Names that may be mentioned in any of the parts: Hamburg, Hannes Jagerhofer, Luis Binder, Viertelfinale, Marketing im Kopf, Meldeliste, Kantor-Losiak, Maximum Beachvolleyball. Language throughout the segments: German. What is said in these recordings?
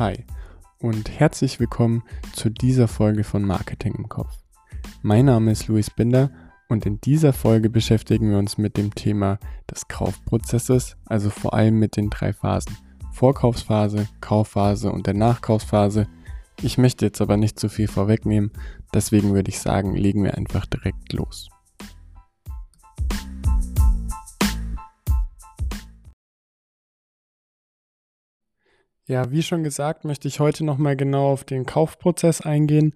Hi und herzlich willkommen zu dieser Folge von Marketing im Kopf. Mein Name ist Luis Binder und in dieser Folge beschäftigen wir uns mit dem Thema des Kaufprozesses, also vor allem mit den 3 Phasen: Vorkaufsphase, Kaufphase und der Nachkaufsphase. Ich möchte jetzt aber nicht zu viel vorwegnehmen, deswegen würde ich sagen, legen wir einfach direkt los. Ja, wie schon gesagt, möchte ich heute nochmal genau auf den Kaufprozess eingehen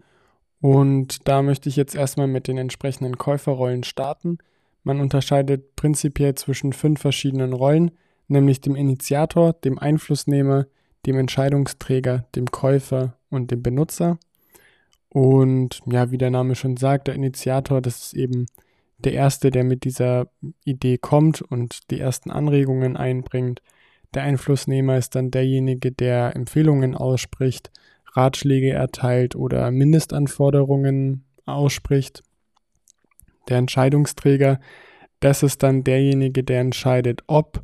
und da möchte ich jetzt erstmal mit den entsprechenden Käuferrollen starten. Man unterscheidet prinzipiell zwischen 5 verschiedenen Rollen, nämlich dem Initiator, dem Einflussnehmer, dem Entscheidungsträger, dem Käufer und dem Benutzer. Und ja, wie der Name schon sagt, der Initiator, das ist eben der Erste, der mit dieser Idee kommt und die ersten Anregungen einbringt. Der Einflussnehmer ist dann derjenige, der Empfehlungen ausspricht, Ratschläge erteilt oder Mindestanforderungen ausspricht. Der Entscheidungsträger, das ist dann derjenige, der entscheidet, ob,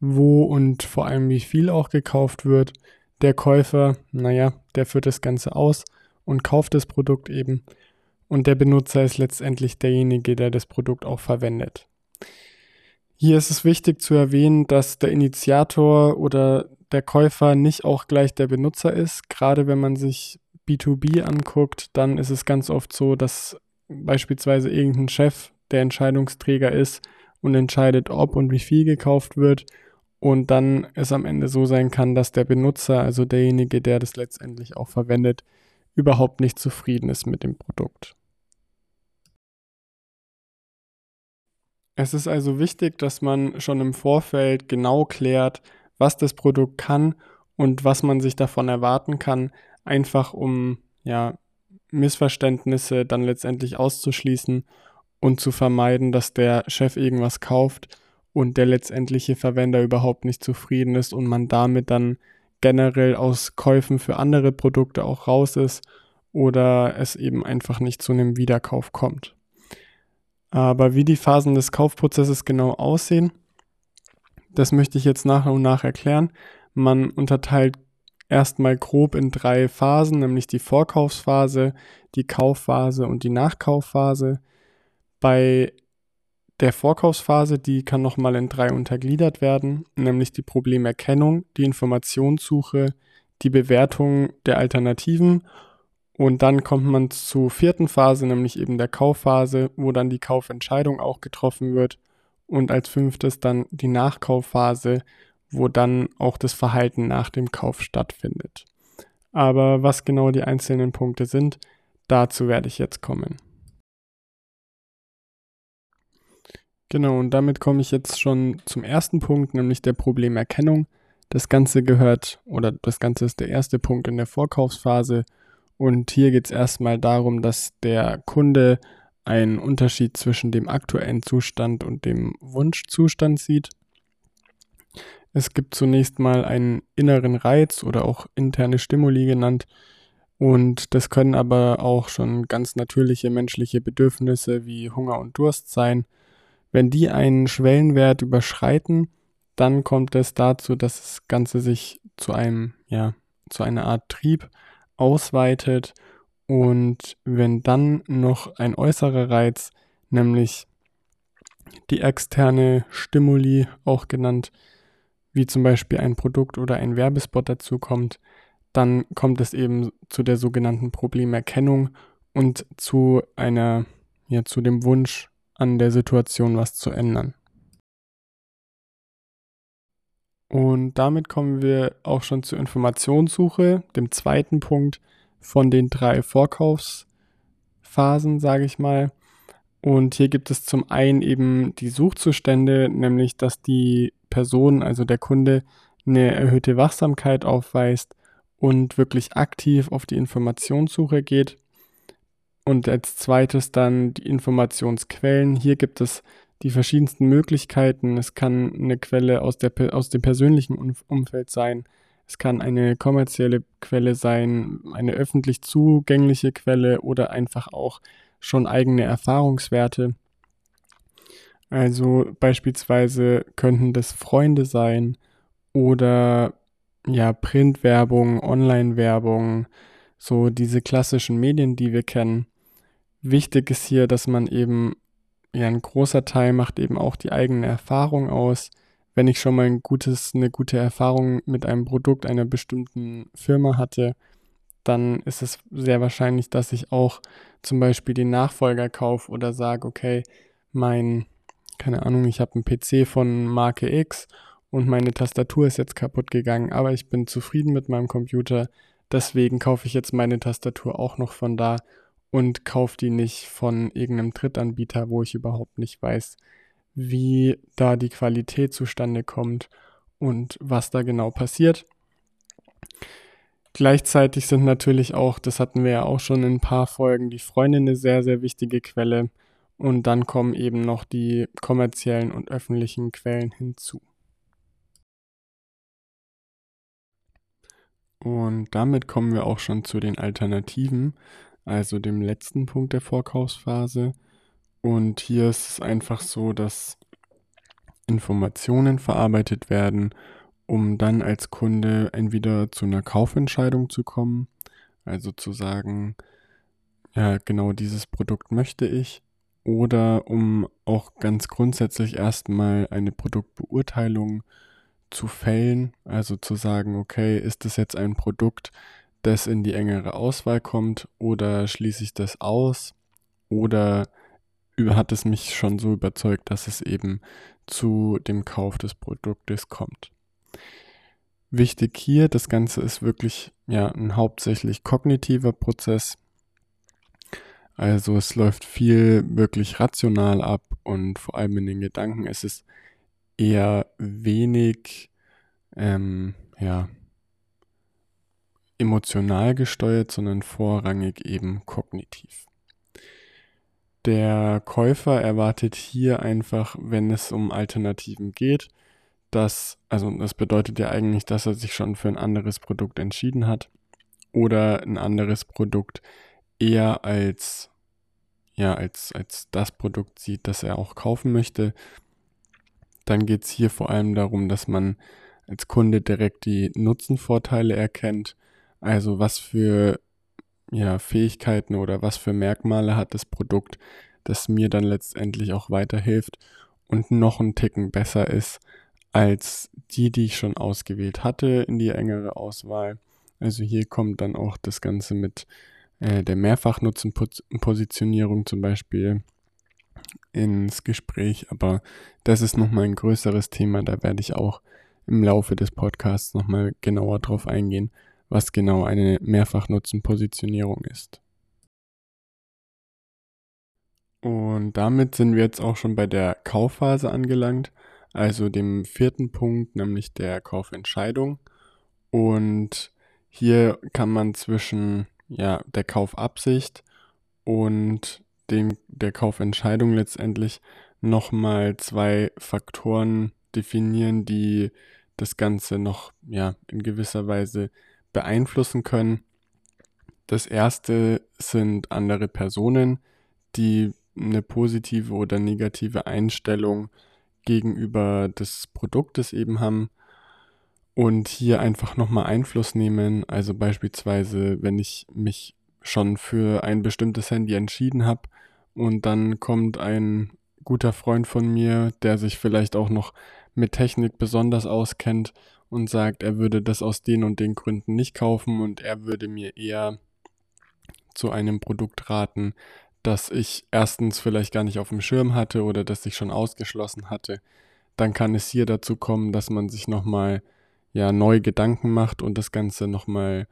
wo und vor allem wie viel auch gekauft wird. Der Käufer, der führt das Ganze aus und kauft das Produkt eben. Und der Benutzer ist letztendlich derjenige, der das Produkt auch verwendet. Hier ist es wichtig zu erwähnen, dass der Initiator oder der Käufer nicht auch gleich der Benutzer ist. Gerade wenn man sich B2B anguckt, dann ist es ganz oft so, dass beispielsweise irgendein Chef der Entscheidungsträger ist und entscheidet, ob und wie viel gekauft wird. Und dann es am Ende so sein kann, dass der Benutzer, also derjenige, der das letztendlich auch verwendet, überhaupt nicht zufrieden ist mit dem Produkt. Es ist also wichtig, dass man schon im Vorfeld genau klärt, was das Produkt kann und was man sich davon erwarten kann, einfach um Missverständnisse dann letztendlich auszuschließen und zu vermeiden, dass der Chef irgendwas kauft und der letztendliche Verwender überhaupt nicht zufrieden ist und man damit dann generell aus Käufen für andere Produkte auch raus ist oder es eben einfach nicht zu einem Wiederkauf kommt. Aber wie die Phasen des Kaufprozesses genau aussehen, das möchte ich jetzt nach und nach erklären. Man unterteilt erstmal grob in 3 Phasen, nämlich die Vorkaufsphase, die Kaufphase und die Nachkaufphase. Bei der Vorkaufsphase, die kann nochmal in 3 untergliedert werden, nämlich die Problemerkennung, die Informationssuche, die Bewertung der Alternativen. Und dann kommt man zur 4. Phase, nämlich eben der Kaufphase, wo dann die Kaufentscheidung auch getroffen wird. Und als 5. dann die Nachkaufphase, wo dann auch das Verhalten nach dem Kauf stattfindet. Aber was genau die einzelnen Punkte sind, dazu werde ich jetzt kommen. Genau, und damit komme ich jetzt schon zum ersten Punkt, nämlich der Problemerkennung. Das Ganze ist der erste Punkt in der Vorkaufsphase. Und hier geht es erstmal darum, dass der Kunde einen Unterschied zwischen dem aktuellen Zustand und dem Wunschzustand sieht. Es gibt zunächst mal einen inneren Reiz oder auch interne Stimuli genannt. Und das können aber auch schon ganz natürliche menschliche Bedürfnisse wie Hunger und Durst sein. Wenn die einen Schwellenwert überschreiten, dann kommt es dazu, dass das Ganze sich zu einer Art Trieb ausweitet, und wenn dann noch ein äußerer Reiz, nämlich die externe Stimuli, auch genannt, wie zum Beispiel ein Produkt oder ein Werbespot dazu kommt, dann kommt es eben zu der sogenannten Problemerkennung und zu dem Wunsch, an der Situation was zu ändern. Und damit kommen wir auch schon zur Informationssuche, dem zweiten Punkt von den 3 Vorkaufsphasen, sage ich mal. Und hier gibt es zum einen eben die Suchzustände, nämlich dass die Person, also der Kunde, eine erhöhte Wachsamkeit aufweist und wirklich aktiv auf die Informationssuche geht. Und als 2. dann die Informationsquellen. Hier gibt es die verschiedensten Möglichkeiten. Es kann eine Quelle aus dem persönlichen Umfeld sein. Es kann eine kommerzielle Quelle sein, eine öffentlich zugängliche Quelle oder einfach auch schon eigene Erfahrungswerte. Also beispielsweise könnten das Freunde sein oder ja, Printwerbung, Online-Werbung, so diese klassischen Medien, die wir kennen. Wichtig ist hier, dass man eben, ja, ein großer Teil macht eben auch die eigene Erfahrung aus. Wenn ich schon mal eine gute Erfahrung mit einem Produkt einer bestimmten Firma hatte, dann ist es sehr wahrscheinlich, dass ich auch zum Beispiel den Nachfolger kaufe oder sage, okay, ich habe einen PC von Marke X und meine Tastatur ist jetzt kaputt gegangen, aber ich bin zufrieden mit meinem Computer, deswegen kaufe ich jetzt meine Tastatur auch noch von da und kaufe die nicht von irgendeinem Drittanbieter, wo ich überhaupt nicht weiß, wie da die Qualität zustande kommt und was da genau passiert. Gleichzeitig sind natürlich auch, das hatten wir ja auch schon in ein paar Folgen, die Freunde eine sehr, sehr wichtige Quelle. Und dann kommen eben noch die kommerziellen und öffentlichen Quellen hinzu. Und damit kommen wir auch schon zu den Alternativen, also dem letzten Punkt der Vorkaufsphase. Und hier ist es einfach so, dass Informationen verarbeitet werden, um dann als Kunde entweder zu einer Kaufentscheidung zu kommen, also zu sagen, ja, genau dieses Produkt möchte ich. Oder um auch ganz grundsätzlich erstmal eine Produktbeurteilung zu fällen, also zu sagen, okay, ist das jetzt ein Produkt, das in die engere Auswahl kommt oder schließe ich das aus oder hat es mich schon so überzeugt, dass es eben zu dem Kauf des Produktes kommt. Wichtig hier, das Ganze ist wirklich ja ein hauptsächlich kognitiver Prozess. Also es läuft viel wirklich rational ab und vor allem in den Gedanken ist es eher wenig emotional gesteuert, sondern vorrangig eben kognitiv. Der Käufer erwartet hier einfach, wenn es um Alternativen geht, das bedeutet ja eigentlich, dass er sich schon für ein anderes Produkt entschieden hat oder ein anderes Produkt eher als das Produkt sieht, das er auch kaufen möchte. Dann geht es hier vor allem darum, dass man als Kunde direkt die Nutzenvorteile erkennt. Also was für Fähigkeiten oder was für Merkmale hat das Produkt, das mir dann letztendlich auch weiterhilft und noch einen Ticken besser ist als die ich schon ausgewählt hatte in die engere Auswahl. Also hier kommt dann auch das Ganze mit der Mehrfachnutzenpositionierung zum Beispiel ins Gespräch, aber das ist nochmal ein größeres Thema, da werde ich auch im Laufe des Podcasts nochmal genauer drauf eingehen, was genau eine Mehrfachnutzenpositionierung ist. Und damit sind wir jetzt auch schon bei der Kaufphase angelangt, also dem vierten Punkt, nämlich der Kaufentscheidung. Und hier kann man zwischen der Kaufabsicht und der Kaufentscheidung letztendlich nochmal zwei Faktoren definieren, die das Ganze noch in gewisser Weise beeinflussen können. Das erste sind andere Personen, die eine positive oder negative Einstellung gegenüber des Produktes eben haben. Und hier einfach nochmal Einfluss nehmen, also beispielsweise, wenn ich mich schon für ein bestimmtes Handy entschieden habe und dann kommt ein guter Freund von mir, der sich vielleicht auch noch mit Technik besonders auskennt und sagt, er würde das aus den und den Gründen nicht kaufen und er würde mir eher zu einem Produkt raten, das ich erstens vielleicht gar nicht auf dem Schirm hatte oder das ich schon ausgeschlossen hatte, dann kann es hier dazu kommen, dass man sich nochmal neue Gedanken macht und das Ganze nochmal,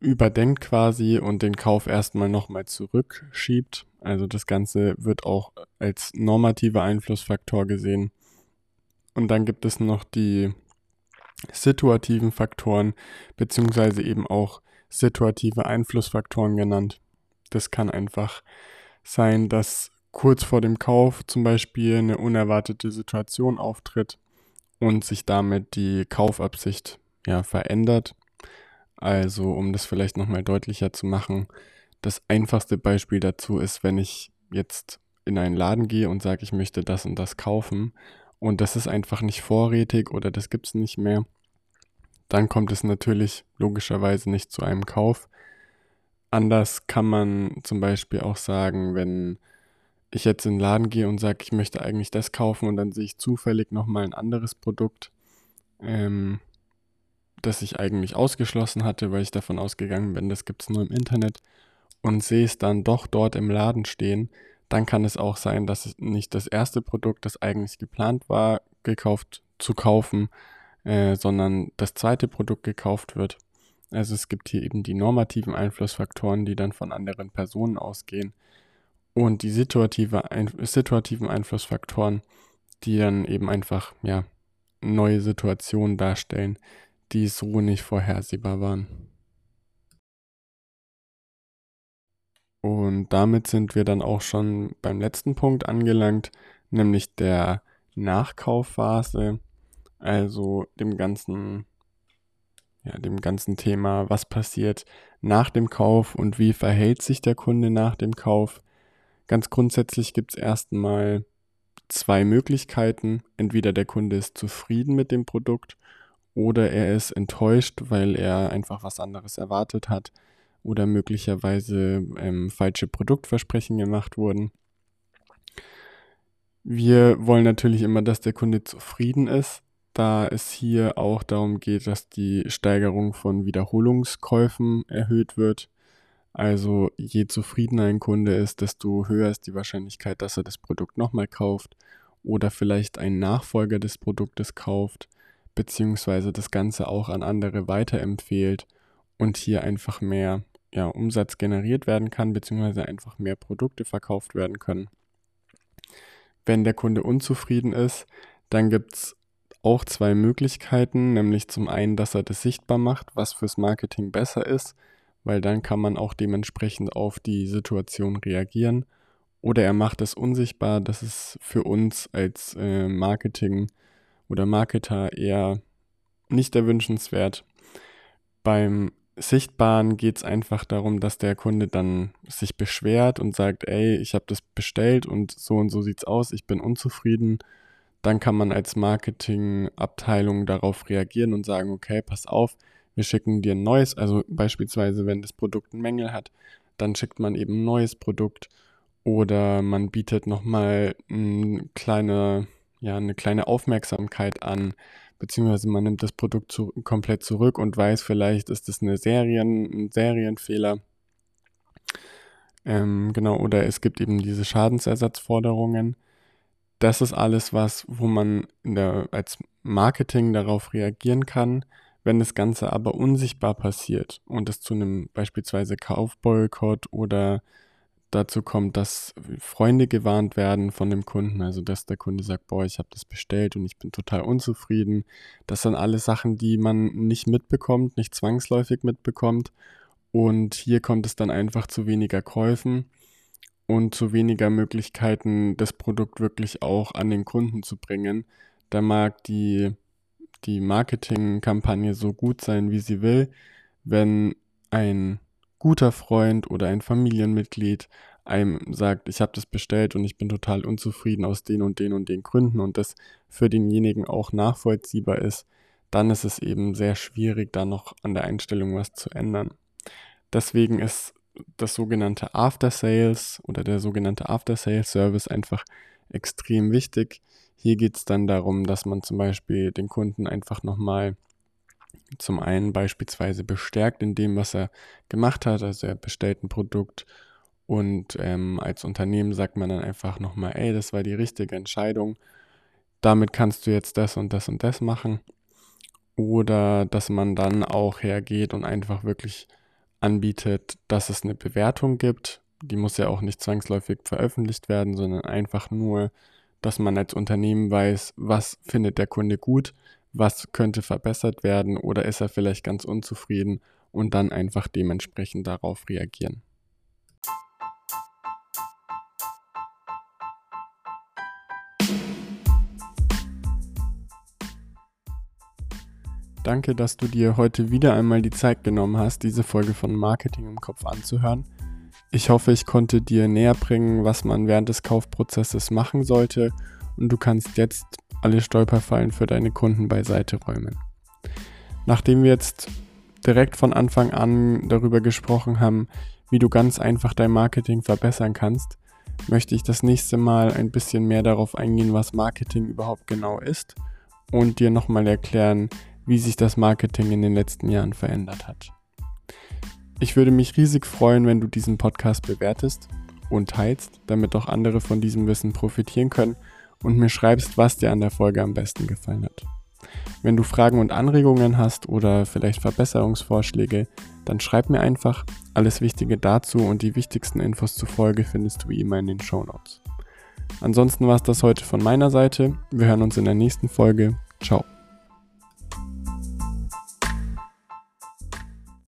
überdenkt quasi und den Kauf erstmal nochmal zurückschiebt. Also das Ganze wird auch als normativer Einflussfaktor gesehen. Und dann gibt es noch die situativen Faktoren, beziehungsweise eben auch situative Einflussfaktoren genannt. Das kann einfach sein, dass kurz vor dem Kauf zum Beispiel eine unerwartete Situation auftritt und sich damit die Kaufabsicht verändert. Also um das vielleicht nochmal deutlicher zu machen, das einfachste Beispiel dazu ist, wenn ich jetzt in einen Laden gehe und sage, ich möchte das und das kaufen und das ist einfach nicht vorrätig oder das gibt es nicht mehr, dann kommt es natürlich logischerweise nicht zu einem Kauf. Anders kann man zum Beispiel auch sagen, wenn ich jetzt in den Laden gehe und sage, ich möchte eigentlich das kaufen und dann sehe ich zufällig nochmal ein anderes Produkt, das ich eigentlich ausgeschlossen hatte, weil ich davon ausgegangen bin, das gibt es nur im Internet, und sehe es dann doch dort im Laden stehen, dann kann es auch sein, dass nicht das erste Produkt, das eigentlich geplant war, sondern das zweite Produkt gekauft wird. Also es gibt hier eben die normativen Einflussfaktoren, die dann von anderen Personen ausgehen, und die situativen Einflussfaktoren, die dann eben einfach neue Situationen darstellen, die so nicht vorhersehbar waren. Und damit sind wir dann auch schon beim letzten Punkt angelangt, nämlich der Nachkaufphase, also dem ganzen Thema, was passiert nach dem Kauf und wie verhält sich der Kunde nach dem Kauf. Ganz grundsätzlich gibt es erstmal zwei Möglichkeiten. Entweder der Kunde ist zufrieden mit dem Produkt oder er ist enttäuscht, weil er einfach was anderes erwartet hat oder möglicherweise falsche Produktversprechen gemacht wurden. Wir wollen natürlich immer, dass der Kunde zufrieden ist, da es hier auch darum geht, dass die Steigerung von Wiederholungskäufen erhöht wird. Also je zufriedener ein Kunde ist, desto höher ist die Wahrscheinlichkeit, dass er das Produkt nochmal kauft oder vielleicht einen Nachfolger des Produktes kauft, beziehungsweise das Ganze auch an andere weiterempfehlt und hier einfach mehr Umsatz generiert werden kann, beziehungsweise einfach mehr Produkte verkauft werden können. Wenn der Kunde unzufrieden ist, dann gibt es auch zwei Möglichkeiten, nämlich zum einen, dass er das sichtbar macht, was fürs Marketing besser ist, weil dann kann man auch dementsprechend auf die Situation reagieren, oder er macht es unsichtbar, das ist für uns als Marketing oder Marketer eher nicht erwünschenswert. Beim Sichtbaren geht es einfach darum, dass der Kunde dann sich beschwert und sagt, ey, ich habe das bestellt und so sieht's aus, ich bin unzufrieden. Dann kann man als Marketingabteilung darauf reagieren und sagen, okay, pass auf, wir schicken dir ein neues, also beispielsweise, wenn das Produkt einen Mängel hat, dann schickt man eben ein neues Produkt oder man bietet nochmal eine kleine Aufmerksamkeit an, beziehungsweise man nimmt das Produkt komplett zurück und weiß, vielleicht ist das ein Serienfehler. Oder es gibt eben diese Schadensersatzforderungen. Das ist alles wo man als Marketing darauf reagieren kann. Wenn das Ganze aber unsichtbar passiert und es zu einem beispielsweise Kaufboykott oder dazu kommt, dass Freunde gewarnt werden von dem Kunden, also dass der Kunde sagt, boah, ich habe das bestellt und ich bin total unzufrieden. Das sind alles Sachen, die man nicht mitbekommt, nicht zwangsläufig mitbekommt, und hier kommt es dann einfach zu weniger Käufen und zu weniger Möglichkeiten, das Produkt wirklich auch an den Kunden zu bringen. Da mag die Marketingkampagne so gut sein, wie sie will, wenn ein guter Freund oder ein Familienmitglied einem sagt, ich habe das bestellt und ich bin total unzufrieden aus den und den und den Gründen, und das für denjenigen auch nachvollziehbar ist, dann ist es eben sehr schwierig, da noch an der Einstellung was zu ändern. Deswegen ist das sogenannte After-Sales oder der sogenannte After-Sales-Service einfach extrem wichtig. Hier geht es dann darum, dass man zum Beispiel den Kunden einfach nochmal zum einen beispielsweise bestärkt in dem, was er gemacht hat, also er bestellt ein Produkt und als Unternehmen sagt man dann einfach nochmal, ey, das war die richtige Entscheidung, damit kannst du jetzt das und das und das machen, oder dass man dann auch hergeht und einfach wirklich anbietet, dass es eine Bewertung gibt, die muss ja auch nicht zwangsläufig veröffentlicht werden, sondern einfach nur, dass man als Unternehmen weiß, was findet der Kunde gut, was könnte verbessert werden oder ist er vielleicht ganz unzufrieden, und dann einfach dementsprechend darauf reagieren. Danke, dass du dir heute wieder einmal die Zeit genommen hast, diese Folge von Marketing im Kopf anzuhören. Ich hoffe, ich konnte dir näher bringen, was man während des Kaufprozesses machen sollte, und du kannst jetzt alle Stolperfallen für deine Kunden beiseite räumen. Nachdem wir jetzt direkt von Anfang an darüber gesprochen haben, wie du ganz einfach dein Marketing verbessern kannst, möchte ich das nächste Mal ein bisschen mehr darauf eingehen, was Marketing überhaupt genau ist und dir nochmal erklären, wie sich das Marketing in den letzten Jahren verändert hat. Ich würde mich riesig freuen, wenn du diesen Podcast bewertest und teilst, damit auch andere von diesem Wissen profitieren können und mir schreibst, was dir an der Folge am besten gefallen hat. Wenn du Fragen und Anregungen hast oder vielleicht Verbesserungsvorschläge, dann schreib mir einfach. Alles Wichtige dazu und die wichtigsten Infos zur Folge findest du wie immer in den Shownotes. Ansonsten war es das heute von meiner Seite. Wir hören uns in der nächsten Folge. Ciao.